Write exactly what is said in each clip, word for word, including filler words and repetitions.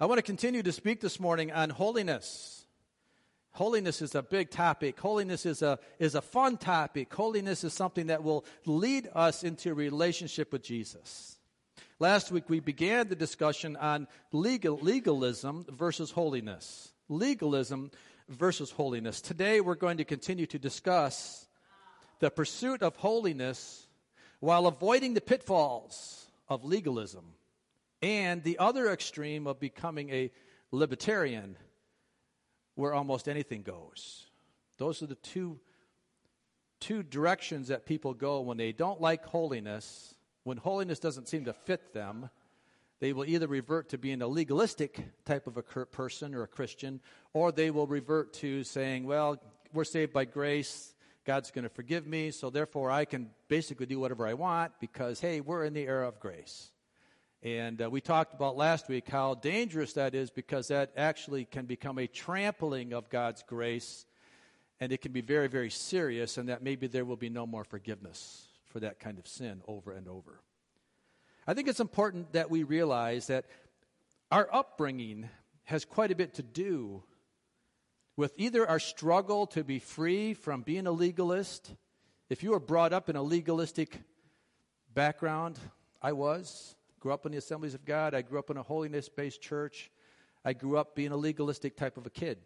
I want to continue to speak this morning on holiness. Holiness is a big topic. Holiness is a is a fun topic. Holiness is something that will lead us into a relationship with Jesus. Last week we began the discussion on legal, legalism versus holiness. Legalism versus holiness. Today we're going to continue to discuss the pursuit of holiness while avoiding the pitfalls of legalism and the other extreme of becoming a libertarian, where almost anything goes. Those are the two, two directions that people go when they don't like holiness. When holiness doesn't seem to fit them, they will either revert to being a legalistic type of a person or a Christian, or they will revert to saying, well, we're saved by grace, God's going to forgive me, so therefore I can basically do whatever I want because, hey, we're in the era of grace. And uh, we talked about last week how dangerous that is, because that actually can become a trampling of God's grace, and it can be very, very serious, and that maybe there will be no more forgiveness for that kind of sin over and over. I think it's important that we realize that our upbringing has quite a bit to do with either our struggle to be free from being a legalist. If you were brought up in a legalistic background, I was. Grew up in the Assemblies of God. I grew up in a holiness-based church. I grew up being a legalistic type of a kid.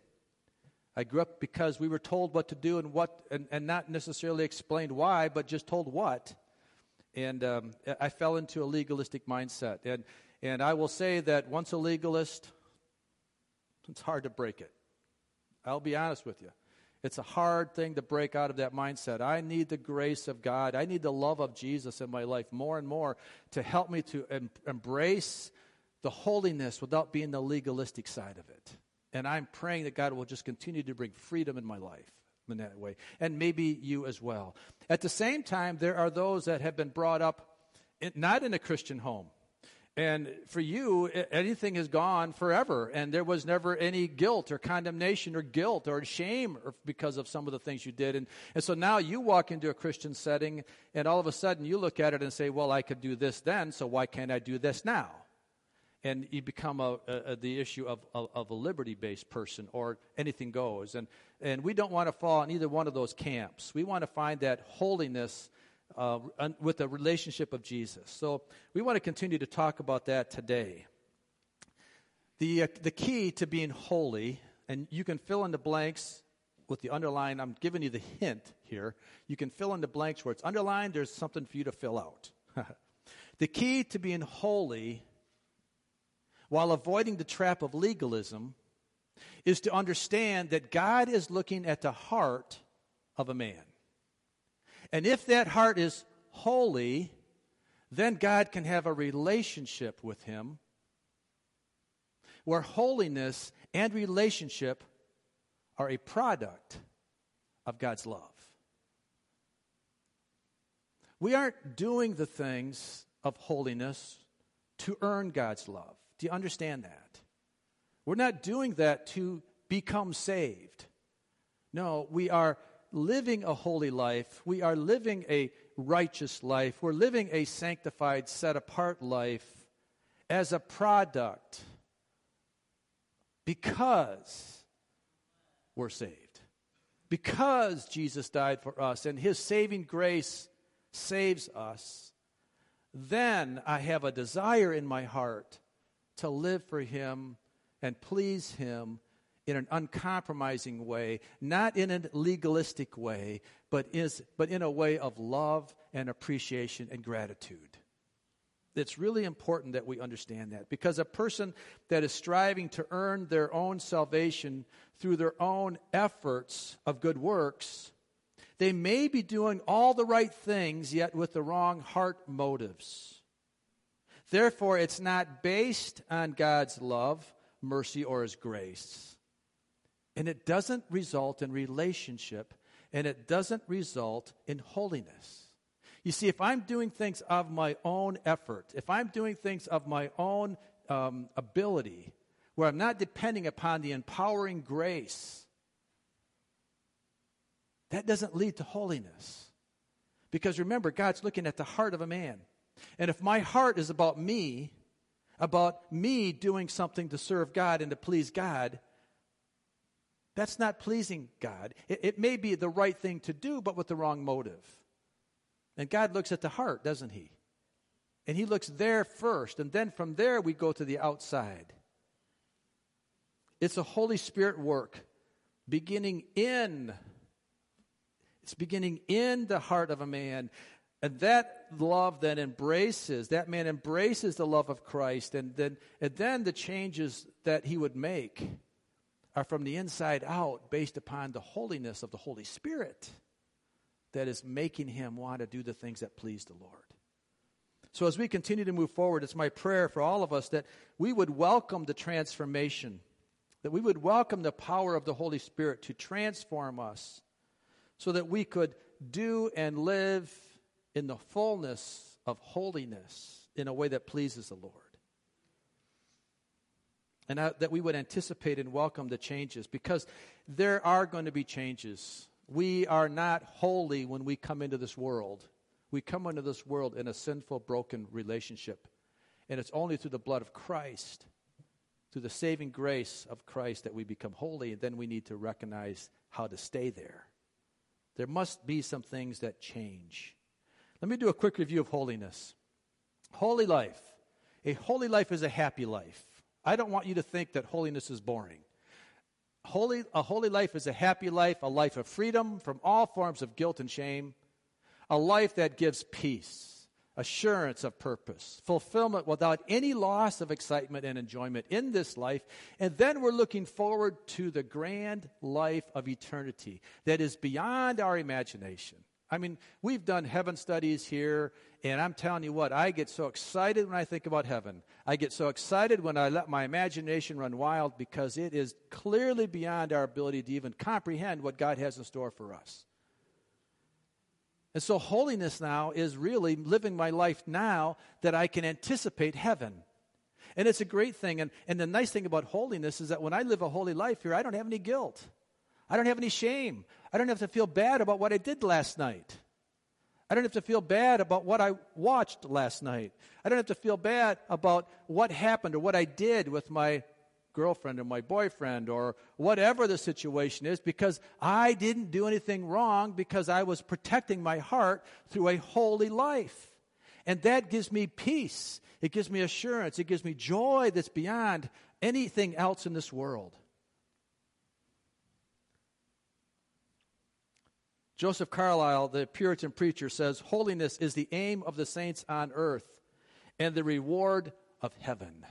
I grew up because we were told what to do and what, and, and not necessarily explained why, but just told what. And um, I fell into a legalistic mindset. And and I will say that once a legalist, it's hard to break it. I'll be honest with you. It's a hard thing to break out of that mindset. I need the grace of God. I need the love of Jesus in my life more and more to help me to em- embrace the holiness without being the legalistic side of it. And I'm praying that God will just continue to bring freedom in my life in that way. And maybe you as well. At the same time, there are those that have been brought up in, not in a Christian home. And for you, anything is gone forever, and there was never any guilt or condemnation or guilt or shame because of some of the things you did. And, and so now you walk into a Christian setting, and all of a sudden you look at it and say, well, I could do this then, so why can't I do this now? And you become a, a, the issue of, of, of a liberty-based person, or anything goes. And, and we don't want to fall in either one of those camps. We want to find that holiness Uh, with the relationship of Jesus. So we want to continue to talk about that today. The uh, the key to being holy, and you can fill in the blanks with the underline. I'm giving you the hint here. You can fill in the blanks where it's underlined. There's something for you to fill out. The key to being holy while avoiding the trap of legalism is to understand that God is looking at the heart of a man. And if that heart is holy, then God can have a relationship with him where holiness and relationship are a product of God's love. We aren't doing the things of holiness to earn God's love. Do you understand that? We're not doing that to become saved. No, we are living a holy life. We are living a righteous life. We're living a sanctified, set-apart life as a product because we're saved. Because Jesus died for us and his saving grace saves us, then I have a desire in my heart to live for him and please him in an uncompromising way, not in a legalistic way, but is but in a way of love and appreciation and gratitude. It's really important that we understand that, because a person that is striving to earn their own salvation through their own efforts of good works, they may be doing all the right things yet with the wrong heart motives. Therefore, it's not based on God's love, mercy, or his grace. And it doesn't result in relationship, and it doesn't result in holiness. You see, if I'm doing things of my own effort, if I'm doing things of my own um, ability, where I'm not depending upon the empowering grace, that doesn't lead to holiness. Because remember, God's looking at the heart of a man. And if my heart is about me, about me doing something to serve God and to please God, that's not pleasing God. It, it may be the right thing to do, but with the wrong motive. And God looks at the heart, doesn't he? And he looks there first, and then from there we go to the outside. It's a Holy Spirit work beginning in, it's beginning in the heart of a man. And that love then embraces, that man embraces the love of Christ, and then, and then the changes that he would make are from the inside out based upon the holiness of the Holy Spirit that is making him want to do the things that please the Lord. So as we continue to move forward, it's my prayer for all of us that we would welcome the transformation, that we would welcome the power of the Holy Spirit to transform us so that we could do and live in the fullness of holiness in a way that pleases the Lord. And I, that we would anticipate and welcome the changes, because there are going to be changes. We are not holy when we come into this world. We come into this world in a sinful, broken relationship. And it's only through the blood of Christ, through the saving grace of Christ, that we become holy. And then we need to recognize how to stay there. There must be some things that change. Let me do a quick review of holiness. Holy life. A holy life is a happy life. I don't want you to think that holiness is boring. Holy, a holy life is a happy life, a life of freedom from all forms of guilt and shame, a life that gives peace, assurance of purpose, fulfillment without any loss of excitement and enjoyment in this life. And then we're looking forward to the grand life of eternity that is beyond our imagination. I mean, we've done heaven studies here, and I'm telling you what, I get so excited when I think about heaven. I get so excited when I let my imagination run wild, because it is clearly beyond our ability to even comprehend what God has in store for us. And so holiness now is really living my life now that I can anticipate heaven. And it's a great thing. And, and the nice thing about holiness is that when I live a holy life here, I don't have any guilt. I don't have any shame. I don't have to feel bad about what I did last night. I don't have to feel bad about what I watched last night. I don't have to feel bad about what happened or what I did with my girlfriend or my boyfriend or whatever the situation is, because I didn't do anything wrong, because I was protecting my heart through a holy life. And that gives me peace. It gives me assurance. It gives me joy that's beyond anything else in this world. Joseph Carlyle, the Puritan preacher, says, "Holiness is the aim of the saints on earth and the reward of heaven."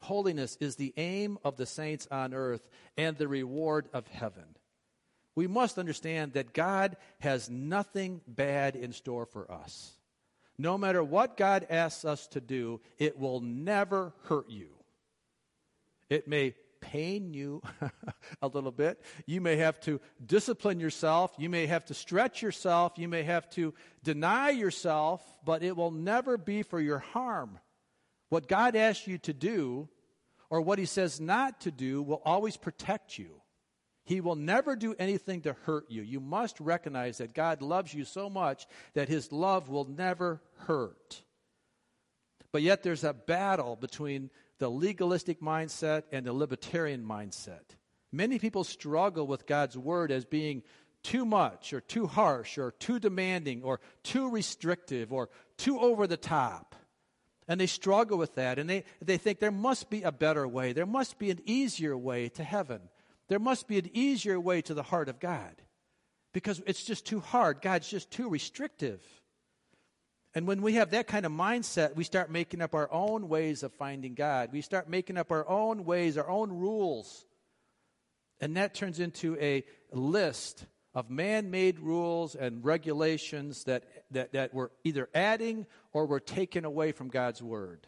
Holiness is the aim of the saints on earth and the reward of heaven. We must understand that God has nothing bad in store for us. No matter what God asks us to do, it will never hurt you. It may pain you a little bit. You may have to discipline yourself. You may have to stretch yourself. You may have to deny yourself, but it will never be for your harm. What God asks you to do, or what he says not to do, will always protect you. He will never do anything to hurt you. You must recognize that God loves you so much that his love will never hurt. But yet there's a battle between the legalistic mindset and the libertarian mindset. Many people struggle with God's word as being too much or too harsh or too demanding or too restrictive or too over the top. And they struggle with that, and they, they think there must be a better way. There must be an easier way to heaven. There must be an easier way to the heart of God, because it's just too hard. God's just too restrictive. And when we have that kind of mindset, we start making up our own ways of finding God. We start making up our own ways, our own rules. And that turns into a list of man-made rules and regulations that, that, that we're either adding or we're taking away from God's word.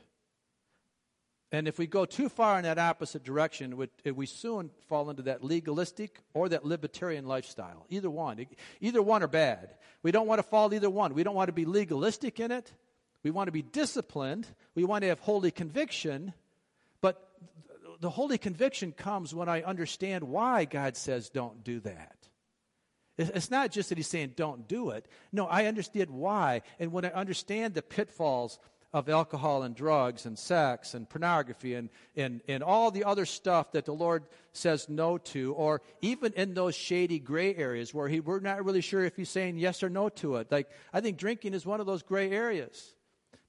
And if we go too far in that opposite direction, we, we soon fall into that legalistic or that libertarian lifestyle. Either one. Either one are bad. We don't want to fall either one. We don't want to be legalistic in it. We want to be disciplined. We want to have holy conviction. But the holy conviction comes when I understand why God says don't do that. It's not just that he's saying don't do it. No, I understand why. And when I understand the pitfalls of alcohol and drugs and sex and pornography and, and, and all the other stuff that the Lord says no to, or even in those shady gray areas where he, we're not really sure if he's saying yes or no to it. Like, I think drinking is one of those gray areas.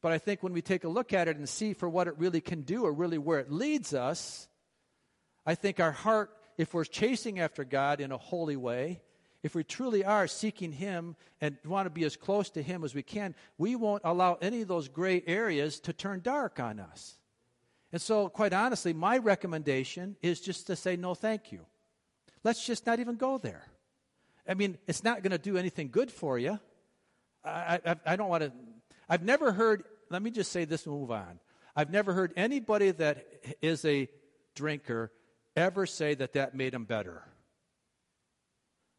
But I think when we take a look at it and see for what it really can do or really where it leads us, I think our heart, if we're chasing after God in a holy way, if we truly are seeking Him and want to be as close to Him as we can, we won't allow any of those gray areas to turn dark on us. And so, quite honestly, my recommendation is just to say, no, thank you. Let's just not even go there. I mean, it's not going to do anything good for you. I, I, I don't want to... I've never heard... Let me just say this and move on. I've never heard anybody that is a drinker ever say that that made them better.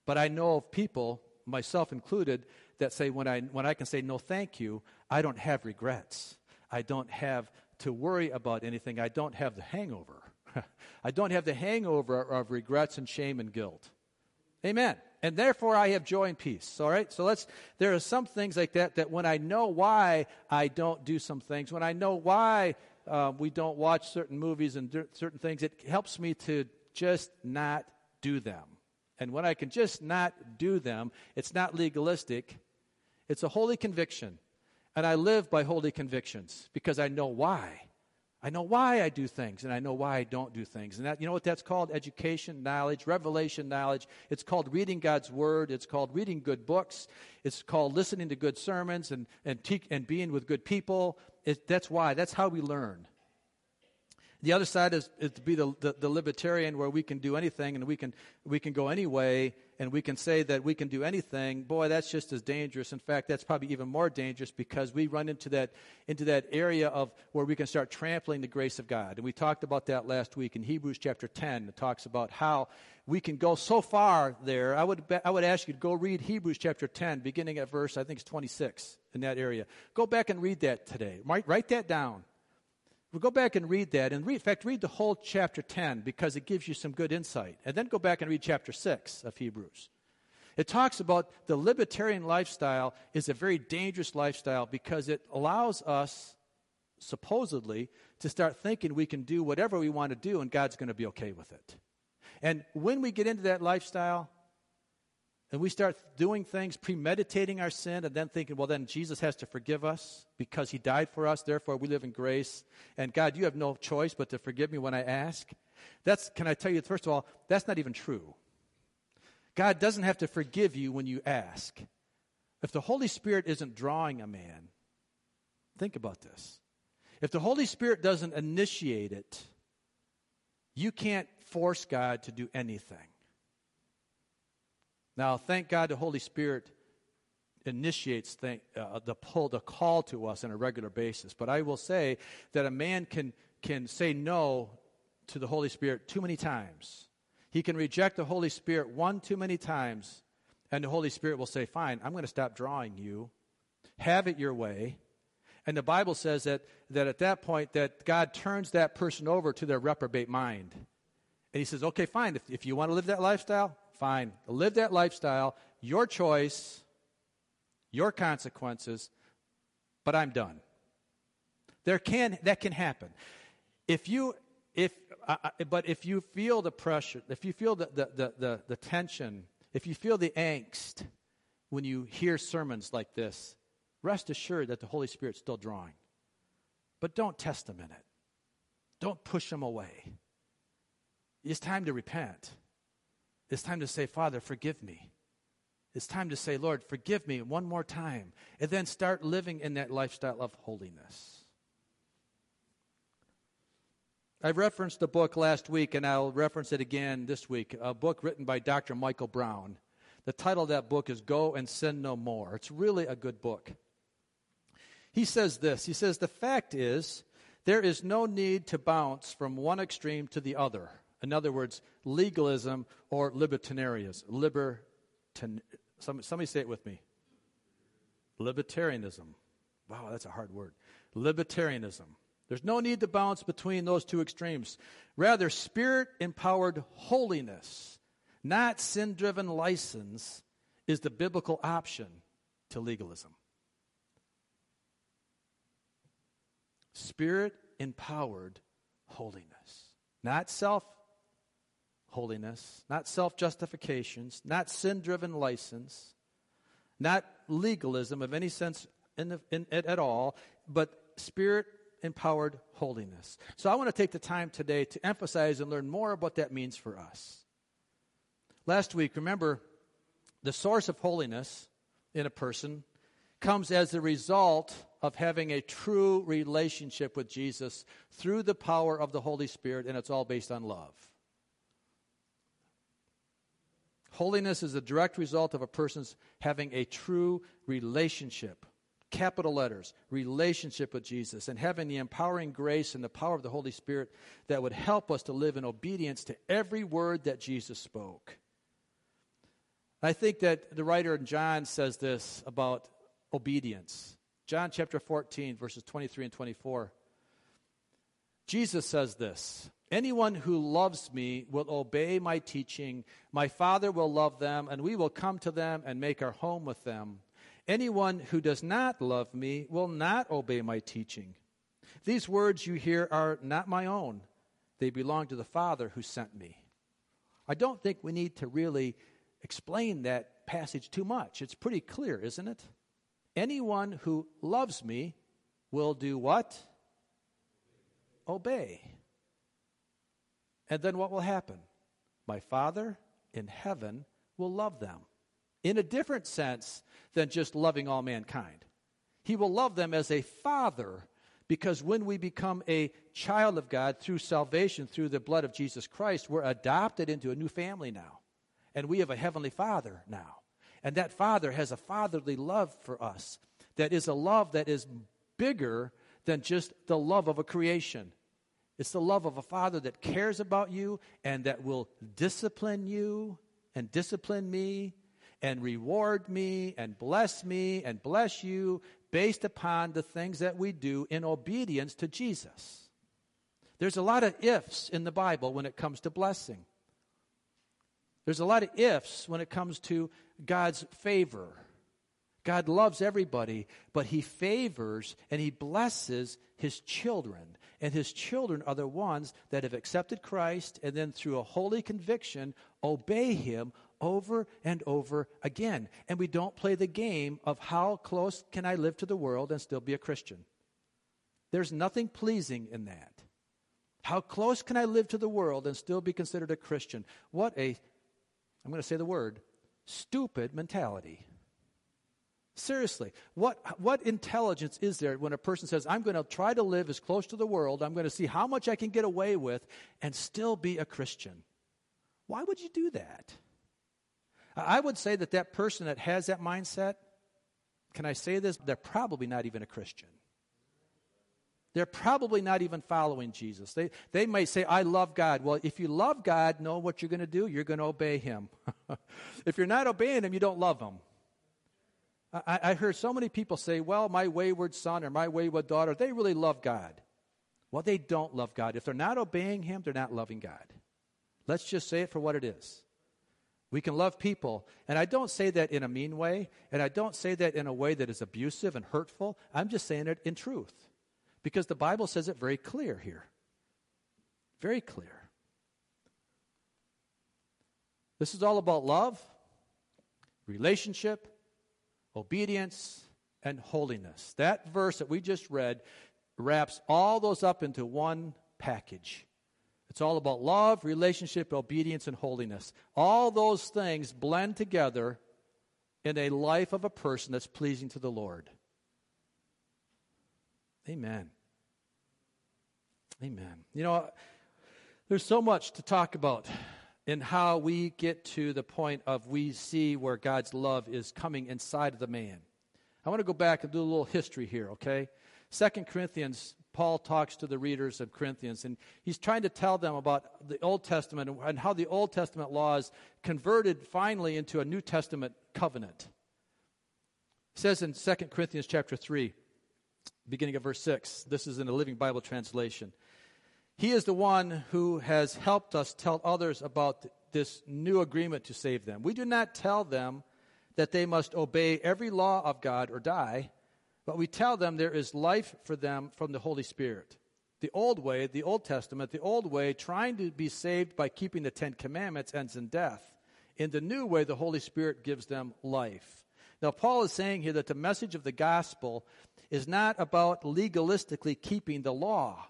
But I know of people, myself included, that say when I when I can say no thank you, I don't have regrets. I don't have to worry about anything. I don't have the hangover. I don't have the hangover of regrets and shame and guilt. Amen. And therefore I have joy and peace. All right? So let's there are some things like that that when I know why I don't do some things, when I know why uh, we don't watch certain movies and d- certain things, it helps me to just not do them. And when I can just not do them, it's not legalistic. It's a holy conviction. And I live by holy convictions because I know why. I know why I do things, and I know why I don't do things. And that, you know what that's called? Education, knowledge, revelation knowledge. It's called reading God's Word. It's called reading good books. It's called listening to good sermons and and, te- and being with good people. It, that's why. That's how we learn. The other side is, is to be the, the, the libertarian where we can do anything and we can we can go any way and we can say that we can do anything. Boy, that's just as dangerous. In fact, that's probably even more dangerous because we run into that into that area of where we can start trampling the grace of God. And we talked about that last week in Hebrews chapter ten. It talks about how we can go so far there. I would I would ask you to go read Hebrews chapter ten, beginning at verse, I think it's twenty-six in that area. Go back and read that today. Write, write that down. We'll go back and read that. And read, in fact, read the whole chapter ten because it gives you some good insight. And then go back and read chapter six of Hebrews. It talks about the libertarian lifestyle is a very dangerous lifestyle because it allows us, supposedly, to start thinking we can do whatever we want to do and God's going to be okay with it. And when we get into that lifestyle and we start doing things, premeditating our sin, and then thinking, well, then Jesus has to forgive us because he died for us. Therefore, we live in grace. And God, you have no choice but to forgive me when I ask. That's, can I tell you, first of all, that's not even true. God doesn't have to forgive you when you ask. If the Holy Spirit isn't drawing a man, think about this. If the Holy Spirit doesn't initiate it, you can't force God to do anything. Now, thank God the Holy Spirit initiates th- uh, the pull, the call to us on a regular basis. But I will say that a man can can say no to the Holy Spirit too many times. He can reject the Holy Spirit one too many times, and the Holy Spirit will say, fine, I'm going to stop drawing you. Have it your way. And the Bible says that that at that point that God turns that person over to their reprobate mind. And he says, okay, fine, if, if you want to live that lifestyle, fine. Live that lifestyle, your choice, your consequences, but I'm done. There can that can happen. If you if uh, but if you feel the pressure, if you feel the the, the the the tension, if you feel the angst when you hear sermons like this, rest assured that the Holy Spirit's still drawing. But don't test them in it. Don't push them away. It's time to repent. It's time to say, Father, forgive me. It's time to say, Lord, forgive me one more time. And then start living in that lifestyle of holiness. I referenced a book last week, and I'll reference it again this week, a book written by Doctor Michael Brown. The title of that book is Go and Sin No More. It's really a good book. He says this. He says, the fact is, there is no need to bounce from one extreme to the other. In other words, legalism or libertarianism. Libertin- somebody say it with me. Libertarianism. Wow, that's a hard word. Libertarianism. There's no need to bounce between those two extremes. Rather, Spirit-empowered holiness, not sin-driven license, is the biblical option to legalism. Spirit-empowered holiness. Not self-holiness, not self-justifications, not sin-driven license, not legalism of any sense in the, in, in, at all, but Spirit-empowered holiness. So I want to take the time today to emphasize and learn more about what that means for us. Last week, remember, the source of holiness in a person comes as a result of having a true relationship with Jesus through the power of the Holy Spirit, and it's all based on love. Holiness is a direct result of a person's having a true relationship, capital letters, relationship with Jesus, and having the empowering grace and the power of the Holy Spirit that would help us to live in obedience to every word that Jesus spoke. I think that the writer in John says this about obedience. John chapter fourteen, verses twenty-three and twenty-four. Jesus says this, "Anyone who loves me will obey my teaching. My Father will love them, and we will come to them and make our home with them. Anyone who does not love me will not obey my teaching. These words you hear are not my own. They belong to the Father who sent me." I don't think we need to really explain that passage too much. It's pretty clear, isn't it? Anyone who loves me will do what? Obey. And then what will happen? My Father in heaven will love them in a different sense than just loving all mankind. He will love them as a father, because when we become a child of God through salvation, through the blood of Jesus Christ, we're adopted into a new family now. And we have a Heavenly Father now. And that Father has a fatherly love for us that is a love that is bigger than just the love of a creation. It's the love of a Father that cares about you and that will discipline you and discipline me and reward me and bless me and bless you based upon the things that we do in obedience to Jesus. There's a lot of ifs in the Bible when it comes to blessing. There's a lot of ifs when it comes to God's favor. God loves everybody, but he favors and he blesses his children. And his children are the ones that have accepted Christ and then through a holy conviction obey him over and over again. And we don't play the game of how close can I live to the world and still be a Christian. There's nothing pleasing in that. How close can I live to the world and still be considered a Christian? What a, I'm going to say the word, stupid mentality. Seriously, what what intelligence is there when a person says, I'm going to try to live as close to the world, I'm going to see how much I can get away with and still be a Christian? Why would you do that? I would say that that person that has that mindset, can I say this? They're probably not even a Christian. They're probably not even following Jesus. They they might say, I love God. Well, if you love God, know what you're going to do. You're going to obey him. If you're not obeying him, you don't love him. I, I heard so many people say, well, my wayward son or my wayward daughter, they really love God. Well, they don't love God. If they're not obeying him, they're not loving God. Let's just say it for what it is. We can love people, and I don't say that in a mean way, and I don't say that in a way that is abusive and hurtful. I'm just saying it in truth. Because the Bible says it very clear here. Very clear. This is all about love, relationship, obedience, and holiness. That verse that we just read wraps all those up into one package. It's all about love, relationship, obedience, and holiness. All those things blend together in a life of a person that's pleasing to the Lord. Amen. Amen. You know, there's so much to talk about in how we get to the point of we see where God's love is coming inside of the man. I want to go back and do a little history here, okay? Second Corinthians, Paul talks to the readers of Corinthians, and he's trying to tell them about the Old Testament and how the Old Testament laws converted finally into a New Testament covenant. It says in Second Corinthians chapter three, beginning of verse six, this is in the Living Bible translation. He is the one who has helped us tell others about this new agreement to save them. We do not tell them that they must obey every law of God or die, But we tell them there is life for them from the Holy Spirit. The old way, the Old Testament, the old way, trying to be saved by keeping the Ten Commandments ends in death. In the new way, the Holy Spirit gives them life. Now, Paul is saying here that the message of the gospel is not about legalistically keeping the law,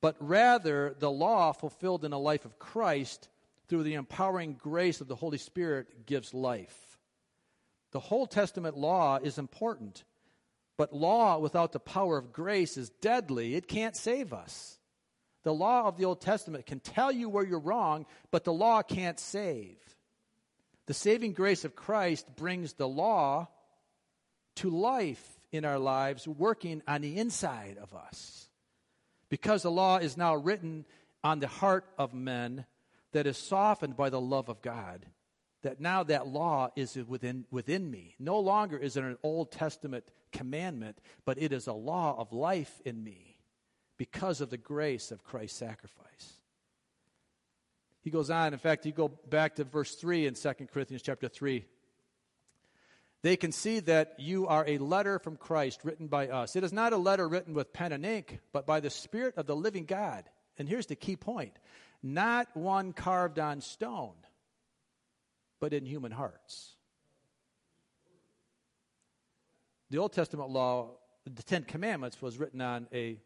but rather the law fulfilled in the life of Christ through the empowering grace of the Holy Spirit gives life. The Old Testament law is important, but law without the power of grace is deadly. It can't save us. The law of the Old Testament can tell you where you're wrong, but the law can't save. The saving grace of Christ brings the law to life in our lives, working on the inside of us. Because the law is now written on the heart of men, that is softened by the love of God, that now that law is within within me. No longer is it an Old Testament commandment, but it is a law of life in me because of the grace of Christ's sacrifice. He goes on. In fact, you go back to verse three in Second Corinthians chapter three. They can see that you are a letter from Christ written by us. It is not a letter written with pen and ink, but by the Spirit of the living God. And here's the key point. Not one carved on stone, but in human hearts. The Old Testament law, the Ten Commandments, was written on a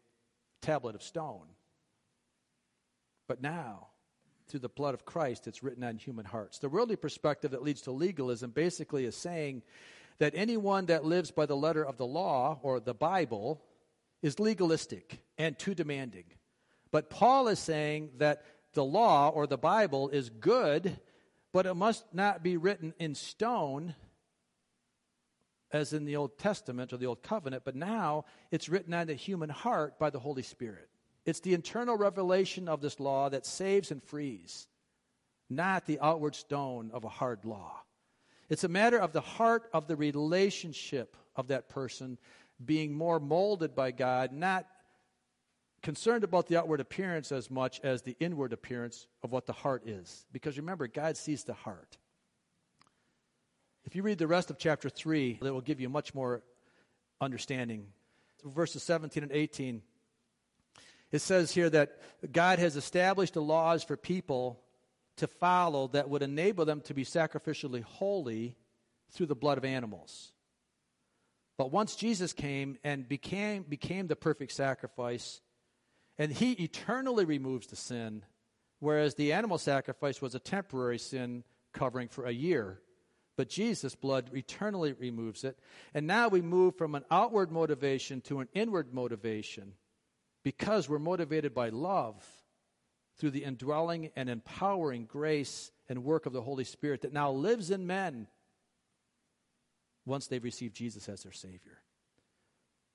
tablet of stone. But now, through the blood of Christ, it's written on human hearts. The worldly perspective that leads to legalism basically is saying that anyone that lives by the letter of the law or the Bible is legalistic and too demanding. But Paul is saying that the law or the Bible is good, but it must not be written in stone as in the Old Testament or the Old Covenant, but now it's written on the human heart by the Holy Spirit. It's the internal revelation of this law that saves and frees, not the outward stone of a hard law. It's a matter of the heart of the relationship of that person being more molded by God, not concerned about the outward appearance as much as the inward appearance of what the heart is. Because remember, God sees the heart. If you read the rest of chapter three, it will give you much more understanding. Verses seventeen and eighteen, it says here that God has established the laws for people to follow that would enable them to be sacrificially holy through the blood of animals. But once Jesus came and became, became the perfect sacrifice, and he eternally removes the sin, whereas the animal sacrifice was a temporary sin covering for a year. But Jesus' blood eternally removes it. And now we move from an outward motivation to an inward motivation because we're motivated by love through the indwelling and empowering grace and work of the Holy Spirit that now lives in men once they've received Jesus as their Savior.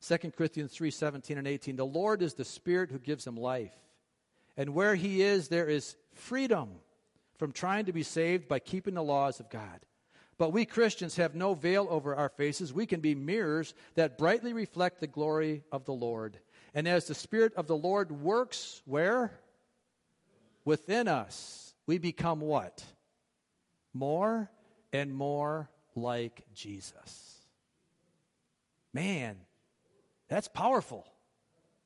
Second Corinthians three, seventeen and eighteen, the Lord is the Spirit who gives him life. And where he is, there is freedom from trying to be saved by keeping the laws of God. But we Christians have no veil over our faces. We can be mirrors that brightly reflect the glory of the Lord. And as the Spirit of the Lord works, where? Within us, we become what? More and more like Jesus. Man, that's powerful.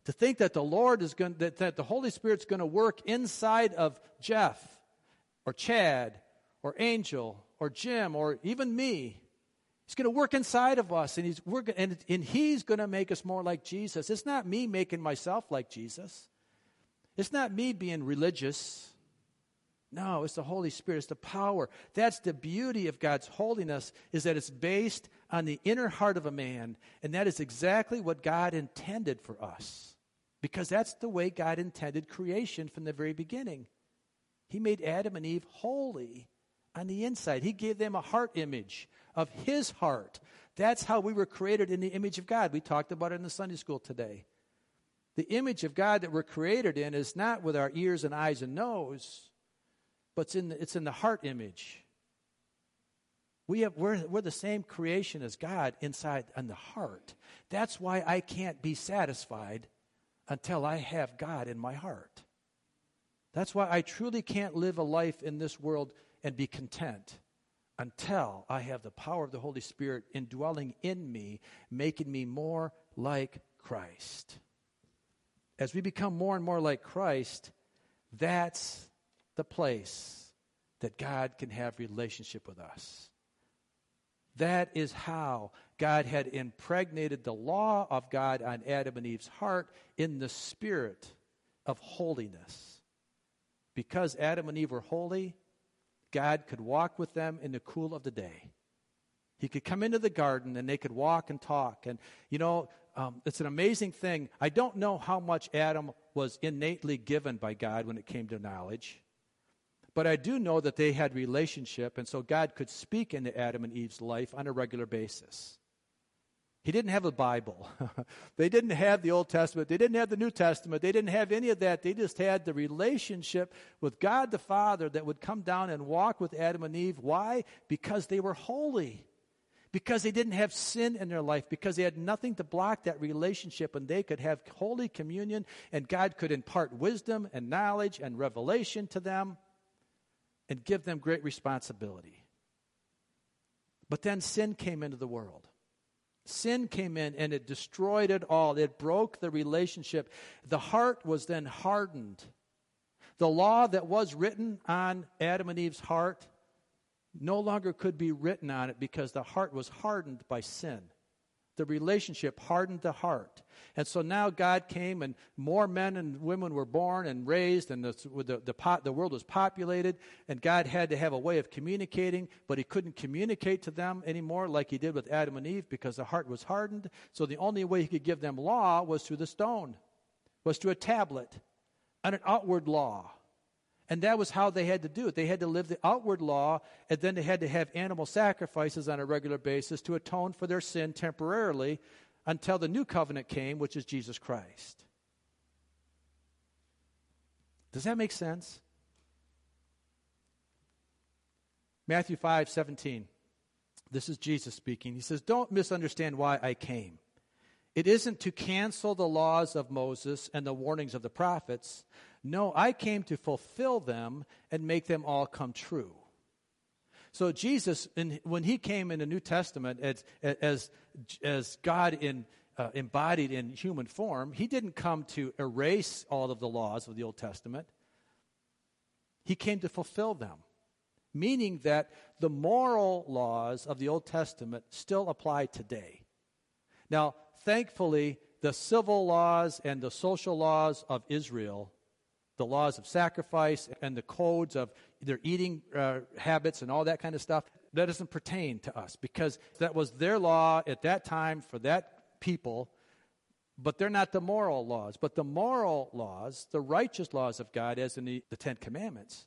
To think that the Lord is going, that, that the Holy Spirit's going to work inside of Jeff or Chad or Angel or Jim or even me. He's going to work inside of us, and he's we're, and, and he's going to make us more like Jesus. It's not me making myself like Jesus. It's not me being religious. No, it's the Holy Spirit. It's the power. That's the beauty of God's holiness, is that it's based on the inner heart of a man. And that is exactly what God intended for us, because that's the way God intended creation from the very beginning. He made Adam and Eve holy on the inside. He gave them a heart image of his heart. That's how we were created, in the image of God. We talked about it in the Sunday school today. The image of God that we're created in is not with our ears and eyes and nose, but it's in the, it's in the heart image. We have, we're, we're the same creation as God inside in the heart. That's why I can't be satisfied until I have God in my heart. That's why I truly can't live a life in this world and be content until I have the power of the Holy Spirit indwelling in me, making me more like Christ. As we become more and more like Christ, that's the place that God can have relationship with us. That is how God had impregnated the law of God on Adam and Eve's heart in the spirit of holiness. Because Adam and Eve were holy, God could walk with them in the cool of the day. He could come into the garden and they could walk and talk. And, you know, um, it's an amazing thing. I don't know how much Adam was innately given by God when it came to knowledge. But I do know that they had relationship, and so God could speak into Adam and Eve's life on a regular basis. He didn't have a Bible. They didn't have the Old Testament. They didn't have the New Testament. They didn't have any of that. They just had the relationship with God the Father that would come down and walk with Adam and Eve. Why? Because they were holy. Because they didn't have sin in their life, because they had nothing to block that relationship, and they could have holy communion, and God could impart wisdom and knowledge and revelation to them and give them great responsibility. But then sin came into the world. Sin came in and it destroyed it all. It broke the relationship. The heart was then hardened. The law that was written on Adam and Eve's heart no longer could be written on it because the heart was hardened by sin. The relationship hardened the heart. And so now God came and more men and women were born and raised, and the, the, the, pot, the world was populated, and God had to have a way of communicating, but he couldn't communicate to them anymore like he did with Adam and Eve because the heart was hardened. So the only way he could give them law was through the stone, was through a tablet, and an outward law. And that was how they had to do it. They had to live the outward law, and then they had to have animal sacrifices on a regular basis to atone for their sin temporarily until the new covenant came, which is Jesus Christ. Does that make sense? Matthew five, seventeen. This is Jesus speaking. He says, "Don't misunderstand why I came. It isn't to cancel the laws of Moses and the warnings of the prophets. No, I came to fulfill them and make them all come true." So Jesus, in, when he came in the New Testament as, as, as God in, uh, embodied in human form, he didn't come to erase all of the laws of the Old Testament. He came to fulfill them, meaning that the moral laws of the Old Testament still apply today. Now, thankfully, the civil laws and the social laws of Israel, the laws of sacrifice and the codes of their eating uh, habits and all that kind of stuff, that doesn't pertain to us because that was their law at that time for that people, but they're not the moral laws. But the moral laws, the righteous laws of God, as in the, the Ten Commandments,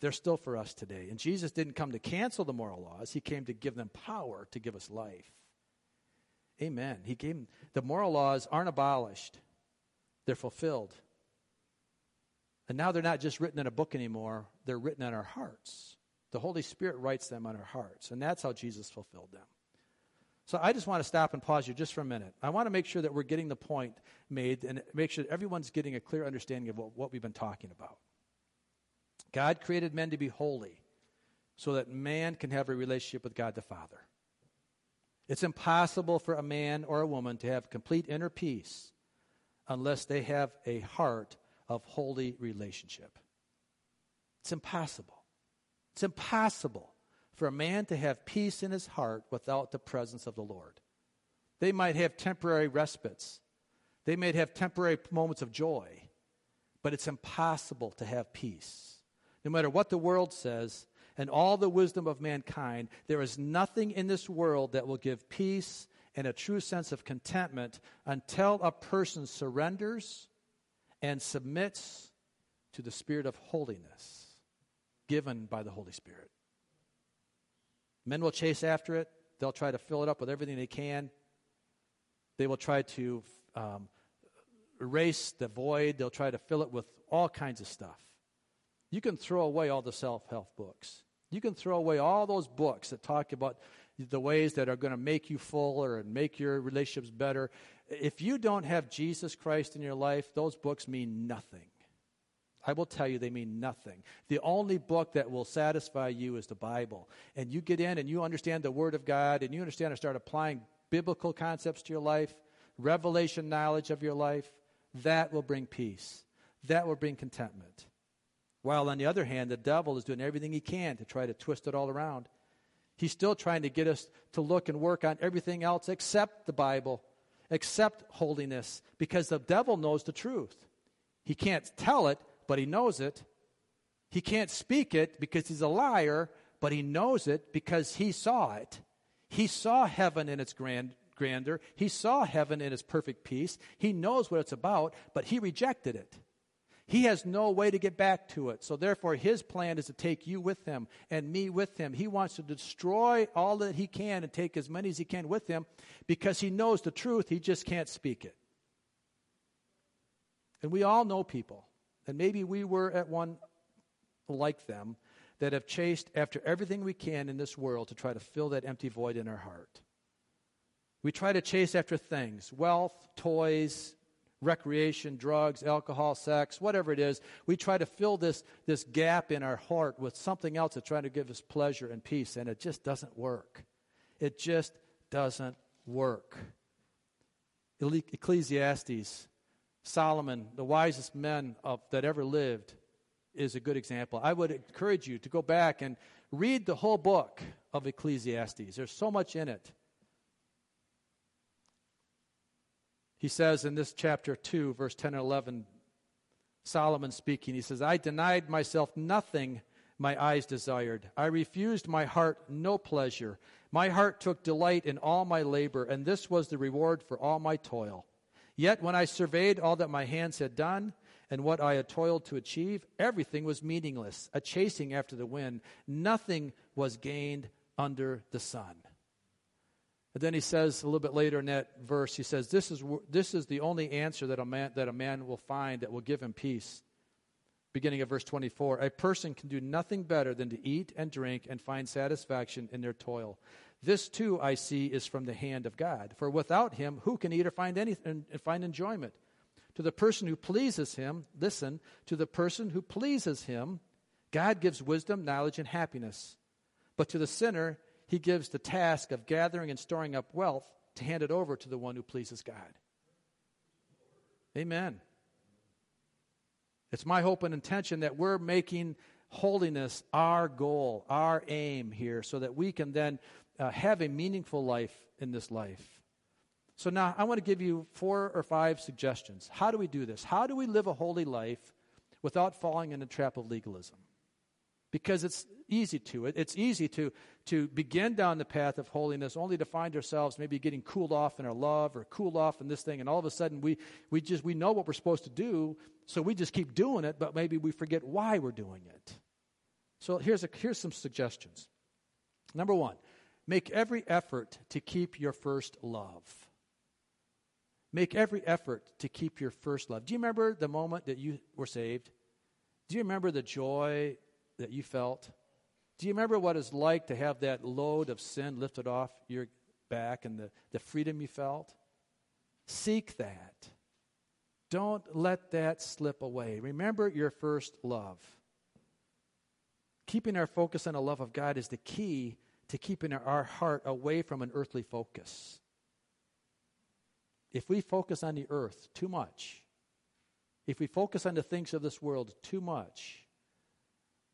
they're still for us today. And Jesus didn't come to cancel the moral laws. He came to give them power to give us life. Amen. He gave them, the moral laws aren't abolished. They're fulfilled. And now they're not just written in a book anymore. They're written on our hearts. The Holy Spirit writes them on our hearts. And that's how Jesus fulfilled them. So I just want to stop and pause you just for a minute. I want to make sure that we're getting the point made and make sure that everyone's getting a clear understanding of what, what we've been talking about. God created men to be holy so that man can have a relationship with God the Father. It's impossible for a man or a woman to have complete inner peace unless they have a heart of holy relationship. It's impossible. It's impossible for a man to have peace in his heart without the presence of the Lord. They might have temporary respites. They may have temporary moments of joy, but it's impossible to have peace. No matter what the world says and all the wisdom of mankind, there is nothing in this world that will give peace and a true sense of contentment until a person surrenders and submits to the spirit of holiness given by the Holy Spirit. Men will chase after it. They'll try to fill it up with everything they can. They will try to um, erase the void. They'll try to fill it with all kinds of stuff. You can throw away all the self-help books. You can throw away all those books that talk about the ways that are going to make you fuller and make your relationships better. If you don't have Jesus Christ in your life, those books mean nothing. I will tell you they mean nothing. The only book that will satisfy you is the Bible. And you get in and you understand the Word of God and you understand and start applying biblical concepts to your life, revelation knowledge of your life, that will bring peace. That will bring contentment. While on the other hand, the devil is doing everything he can to try to twist it all around. He's still trying to get us to look and work on everything else except the Bible, except holiness, because the devil knows the truth. He can't tell it, but he knows it. He can't speak it because he's a liar, but he knows it because he saw it. He saw heaven in its grand, grandeur. He saw heaven in its perfect peace. He knows what it's about, but he rejected it. He has no way to get back to it. So therefore, his plan is to take you with him and me with him. He wants to destroy all that he can and take as many as he can with him because he knows the truth. He just can't speak it. And we all know people, and maybe we were at one like them, that have chased after everything we can in this world to try to fill that empty void in our heart. We try to chase after things, wealth, toys, recreation, drugs, alcohol, sex, whatever it is. We try to fill this, this gap in our heart with something else that's trying to give us pleasure and peace, and it just doesn't work. It just doesn't work. Ecclesiastes, Solomon, the wisest man of, that ever lived, is a good example. I would encourage you to go back and read the whole book of Ecclesiastes. There's so much in it. He says in this chapter two, verse ten and eleven, Solomon speaking, he says, I denied myself nothing my eyes desired. I refused my heart no pleasure. My heart took delight in all my labor, and this was the reward for all my toil. Yet when I surveyed all that my hands had done and what I had toiled to achieve, everything was meaningless, a chasing after the wind. Nothing was gained under the sun. And then he says a little bit later in that verse, he says, this is this is the only answer that a man, that a man will find that will give him peace. Beginning of verse twenty-four, a person can do nothing better than to eat and drink and find satisfaction in their toil. This too, I see, is from the hand of God. For without him, who can eat or find anything and find enjoyment? To the person who pleases him, listen, to the person who pleases him, God gives wisdom, knowledge, and happiness. But to the sinner, he gives the task of gathering and storing up wealth to hand it over to the one who pleases God. Amen. It's my hope and intention that we're making holiness our goal, our aim here, so that we can then Uh, have a meaningful life in this life. So now I want to give you four or five suggestions. How do we do this? How do we live a holy life without falling in the trap of legalism? Because it's easy to it. It's easy to, to begin down the path of holiness only to find ourselves maybe getting cooled off in our love or cooled off in this thing, and all of a sudden we, we just we know what we're supposed to do, so we just keep doing it, but maybe we forget why we're doing it. So here's a, here's some suggestions. Number one, make every effort to keep your first love. Make every effort to keep your first love. Do you remember the moment that you were saved? Do you remember the joy that you felt? Do you remember what it's like to have that load of sin lifted off your back and the, the freedom you felt? Seek that. Don't let that slip away. Remember your first love. Keeping our focus on the love of God is the key to keeping our heart away from an earthly focus. If we focus on the earth too much, if we focus on the things of this world too much,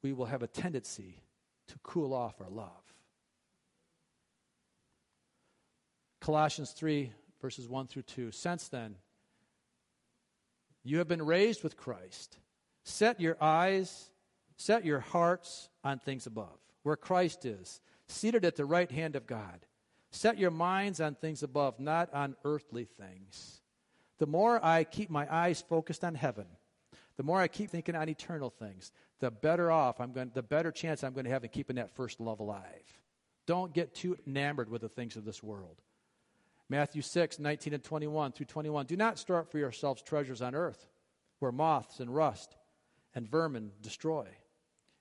we will have a tendency to cool off our love. Colossians three, verses one through two. Since then, you have been raised with Christ. Set your eyes, set your hearts on things above, where Christ is, seated at the right hand of God. Set your minds on things above, not on earthly things. The more I keep my eyes focused on heaven, the more I keep thinking on eternal things, the better off I'm going, the better chance I'm going to have in keeping that first love alive. Don't get too enamored with the things of this world. Matthew six, nineteen and twenty-one through twenty-one. Do not store up for yourselves treasures on earth, where moths and rust and vermin destroy,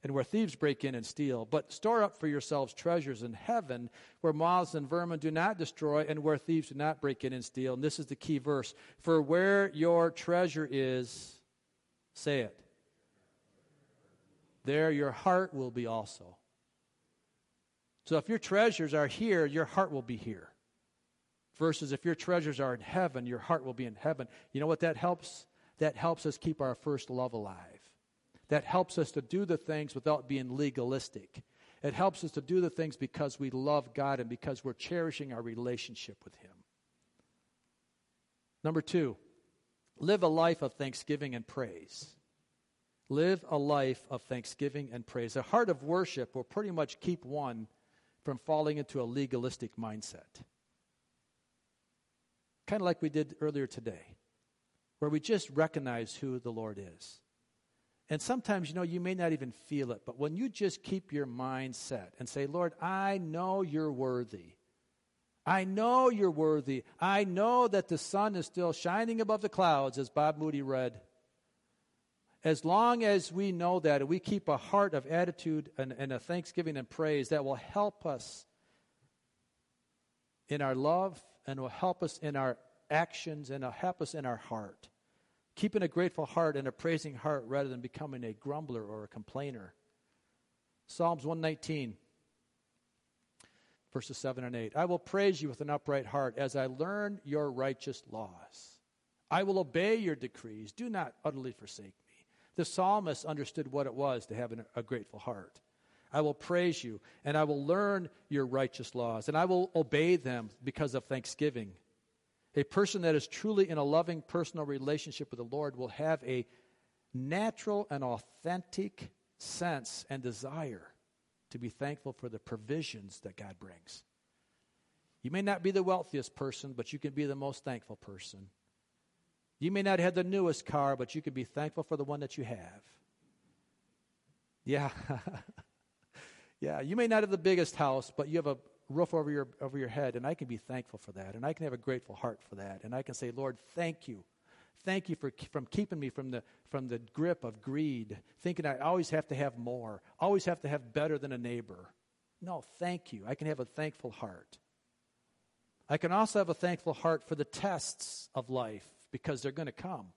and where thieves break in and steal. But store up for yourselves treasures in heaven, where moths and vermin do not destroy, and where thieves do not break in and steal. And this is the key verse. For where your treasure is, say it, there your heart will be also. So if your treasures are here, your heart will be here. Versus if your treasures are in heaven, your heart will be in heaven. You know what that helps? That helps us keep our first love alive. That helps us to do the things without being legalistic. It helps us to do the things because we love God and because we're cherishing our relationship with Him. Number two, live a life of thanksgiving and praise. Live a life of thanksgiving and praise. A heart of worship will pretty much keep one from falling into a legalistic mindset. Kind of like we did earlier today, where we just recognize who the Lord is. And sometimes, you know, you may not even feel it, but when you just keep your mind set and say, Lord, I know you're worthy. I know you're worthy. I know that the sun is still shining above the clouds, as Bob Moody read. As long as we know that and we keep a heart of attitude and, and a thanksgiving and praise, that will help us in our love and will help us in our actions and will help us in our heart. Keeping a grateful heart and a praising heart rather than becoming a grumbler or a complainer. Psalms one nineteen, verses seven and eight. I will praise you with an upright heart as I learn your righteous laws. I will obey your decrees. Do not utterly forsake me. The psalmist understood what it was to have an, a grateful heart. I will praise you, and I will learn your righteous laws, and I will obey them because of thanksgiving. A person that is truly in a loving personal relationship with the Lord will have a natural and authentic sense and desire to be thankful for the provisions that God brings. You may not be the wealthiest person, but you can be the most thankful person. You may not have the newest car, but you can be thankful for the one that you have. Yeah. Yeah, you may not have the biggest house, but you have a roof over your over your head, and I can be thankful for that, and I can have a grateful heart for that, and I can say, Lord, thank you. Thank you for from keeping me from the from the grip of greed, thinking I always have to have more, always have to have better than a neighbor. No, thank you. I can have a thankful heart. I can also have a thankful heart for the tests of life, because they're going to come.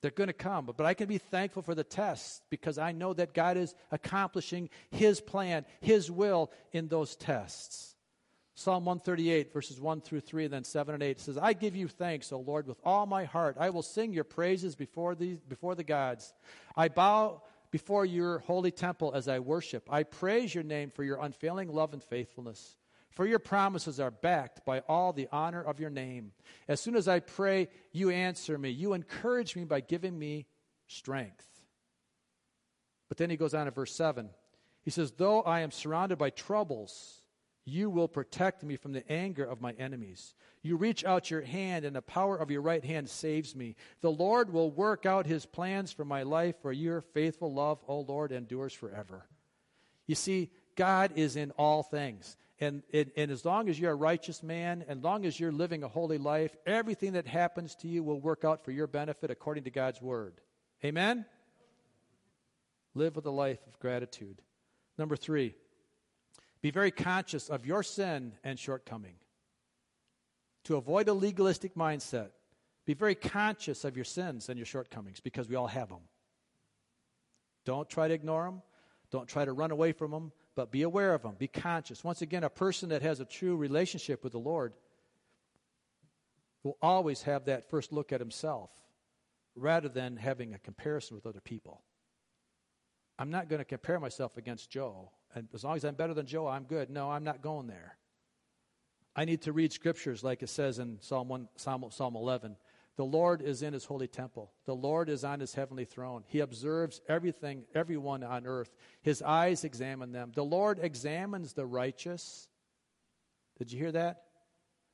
They're going to come, but I can be thankful for the tests because I know that God is accomplishing His plan, His will in those tests. Psalm one thirty-eight, verses one through three, and then seven and eight says, I give you thanks, O Lord, with all my heart. I will sing your praises before the, before the gods. I bow before your holy temple as I worship. I praise your name for your unfailing love and faithfulness. For your promises are backed by all the honor of your name. As soon as I pray, you answer me. You encourage me by giving me strength. But then he goes on to verse seven. He says, though I am surrounded by troubles, you will protect me from the anger of my enemies. You reach out your hand, and the power of your right hand saves me. The Lord will work out his plans for my life, for your faithful love, O Lord, endures forever. You see, God is in all things. And, and, and as long as you're a righteous man, and long as you're living a holy life, everything that happens to you will work out for your benefit according to God's word. Amen? Live with a life of gratitude. Number three, be very conscious of your sin and shortcoming. To avoid a legalistic mindset, be very conscious of your sins and your shortcomings, because we all have them. Don't try to ignore them. Don't try to run away from them. But be aware of them. Be conscious. Once again, a person that has a true relationship with the Lord will always have that first look at himself rather than having a comparison with other people. I'm not going to compare myself against Joe. And as long as I'm better than Joe, I'm good. No, I'm not going there. I need to read scriptures like it says in Psalm one, Psalm, Psalm eleven. The Lord is in his holy temple. The Lord is on his heavenly throne. He observes everything, everyone on earth. His eyes examine them. The Lord examines the righteous. Did you hear that?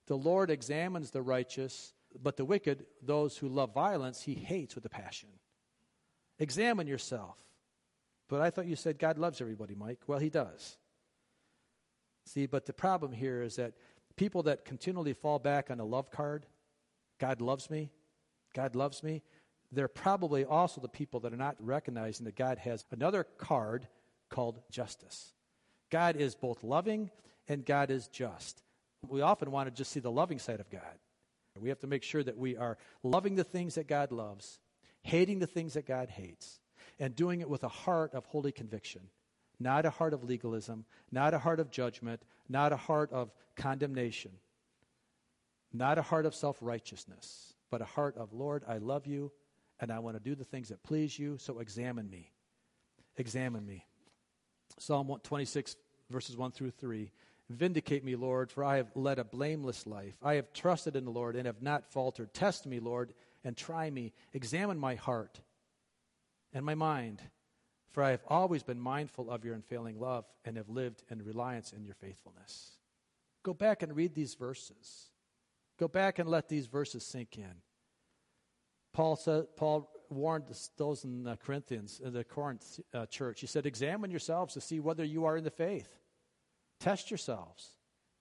The Lord examines the righteous, but the wicked, those who love violence, he hates with a passion. Examine yourself. But I thought you said God loves everybody, Mike. Well, he does. See, but the problem here is that people that continually fall back on a love card, God loves me, God loves me, they're probably also the people that are not recognizing that God has another card called justice. God is both loving and God is just. We often want to just see the loving side of God. We have to make sure that we are loving the things that God loves, hating the things that God hates. and doing it with a heart of holy conviction, not a heart of legalism, not a heart of judgment, not a heart of condemnation, not a heart of self-righteousness, but a heart of, Lord, I love you, and I want to do the things that please you, so examine me. Examine me. Psalm twenty-six, verses one through three. Vindicate me, Lord, for I have led a blameless life. I have trusted in the Lord and have not faltered. Test me, Lord, and try me. Examine my heart and my mind, for I have always been mindful of your unfailing love and have lived in reliance in your faithfulness. Go back and read these verses. Go back and let these verses sink in. Paul said, Paul warned those in the Corinthians, in the Corinth uh, church. He said, examine yourselves to see whether you are in the faith. Test yourselves.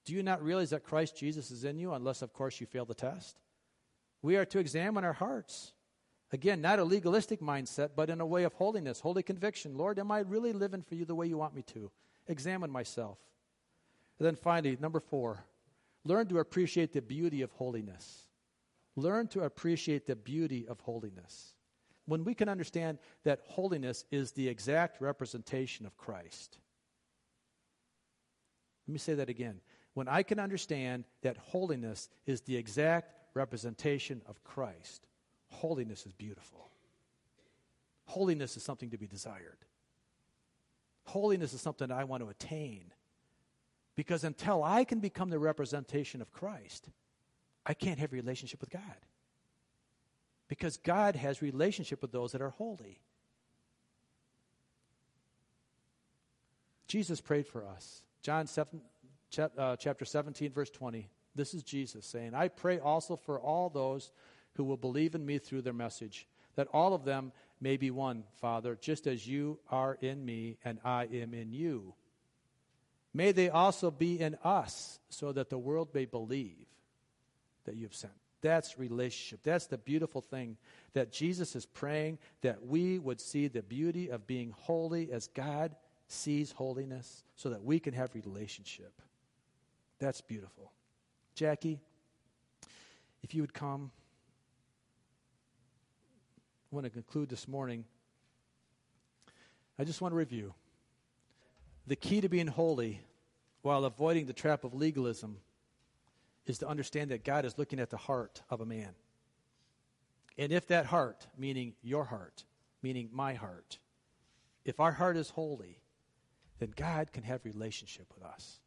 Do you not realize that Christ Jesus is in you, unless, of course, you fail the test? We are to examine our hearts. Again, not a legalistic mindset, but in a way of holiness, holy conviction. Lord, am I really living for you the way you want me to? Examine myself. And then finally, number four, learn to appreciate the beauty of holiness. Learn to appreciate the beauty of holiness. When we can understand that holiness is the exact representation of Christ. Let me say that again. When I can understand that holiness is the exact representation of Christ, holiness is beautiful. Holiness is something to be desired. Holiness is something I want to attain. Because until I can become the representation of Christ, I can't have a relationship with God. Because God has relationship with those that are holy. Jesus prayed for us. John seven, chapter seventeen, verse twenty. This is Jesus saying, I pray also for all those who will believe in me through their message, that all of them may be one, Father, just as you are in me and I am in you. May they also be in us, so that the world may believe that you have sent. That's relationship. That's the beautiful thing that Jesus is praying, that we would see the beauty of being holy as God sees holiness, so that we can have relationship. That's beautiful. Jackie, if you would come. I want to conclude this morning. I just want to review. The key to being holy while avoiding the trap of legalism is to understand that God is looking at the heart of a man. And if that heart, meaning your heart, meaning my heart, if our heart is holy, then God can have relationship with us.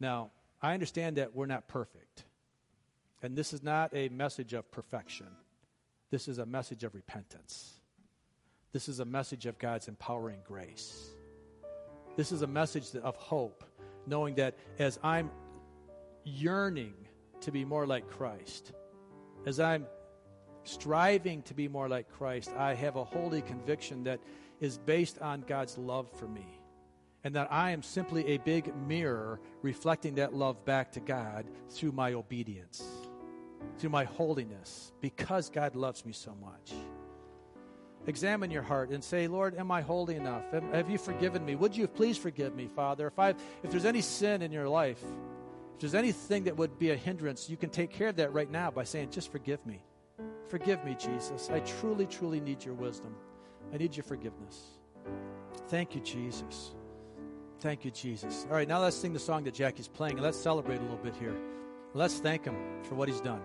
Now, I understand that we're not perfect. And this is not a message of perfection. This is a message of repentance. This is a message of God's empowering grace. This is a message of hope, knowing that as I'm yearning to be more like Christ, as I'm striving to be more like Christ, I have a holy conviction that is based on God's love for me, and that I am simply a big mirror reflecting that love back to God through my obedience, through my holiness, because God loves me so much. Examine your heart and say, Lord, am I holy enough? Have you forgiven me? Would you please forgive me, Father? If I, if there's any sin in your life, if there's anything that would be a hindrance, you can take care of that right now by saying, just forgive me. Forgive me, Jesus. I truly, truly need your wisdom. I need your forgiveness. Thank you, Jesus. Thank you, Jesus. All right, now let's sing the song that Jackie's playing, and let's celebrate a little bit here. Let's thank him for what he's done.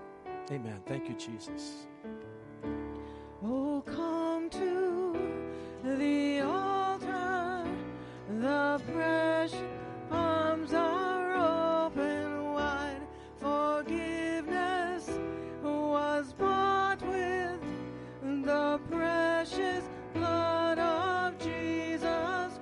Amen. Thank you, Jesus. Oh, come to the altar, the precious arms are open wide. Forgiveness was bought with the precious blood of Jesus Christ.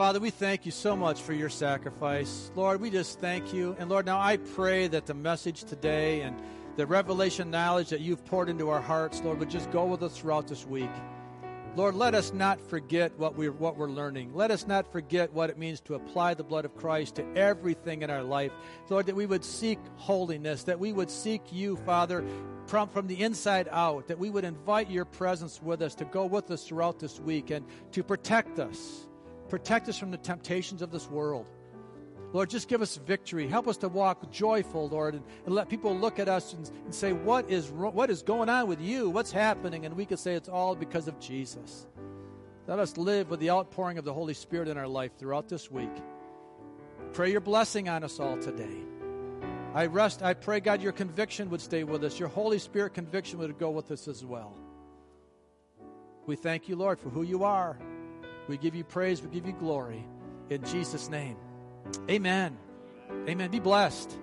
Father, we thank you so much for your sacrifice. Lord, we just thank you. And Lord, now I pray that the message today and the revelation knowledge that you've poured into our hearts, Lord, would just go with us throughout this week. Lord, let us not forget what we're, what we're learning. Let us not forget what it means to apply the blood of Christ to everything in our life. Lord, that we would seek holiness, that we would seek you, Father, from, from the inside out, that we would invite your presence with us to go with us throughout this week and to protect us, protect us from the temptations of this world. Lord, just give us victory. Help us to walk joyful, Lord, and, and let people look at us and, and say, what is what is going on with you? What's happening? And we can say it's all because of Jesus. Let us live with the outpouring of the Holy Spirit in our life throughout this week. Pray your blessing on us all today. I rest, I pray, God, your conviction would stay with us. Your Holy Spirit conviction would go with us as well. We thank you, Lord, for who you are. We give you praise. We give you glory. In Jesus' name. Amen. Amen. Be blessed.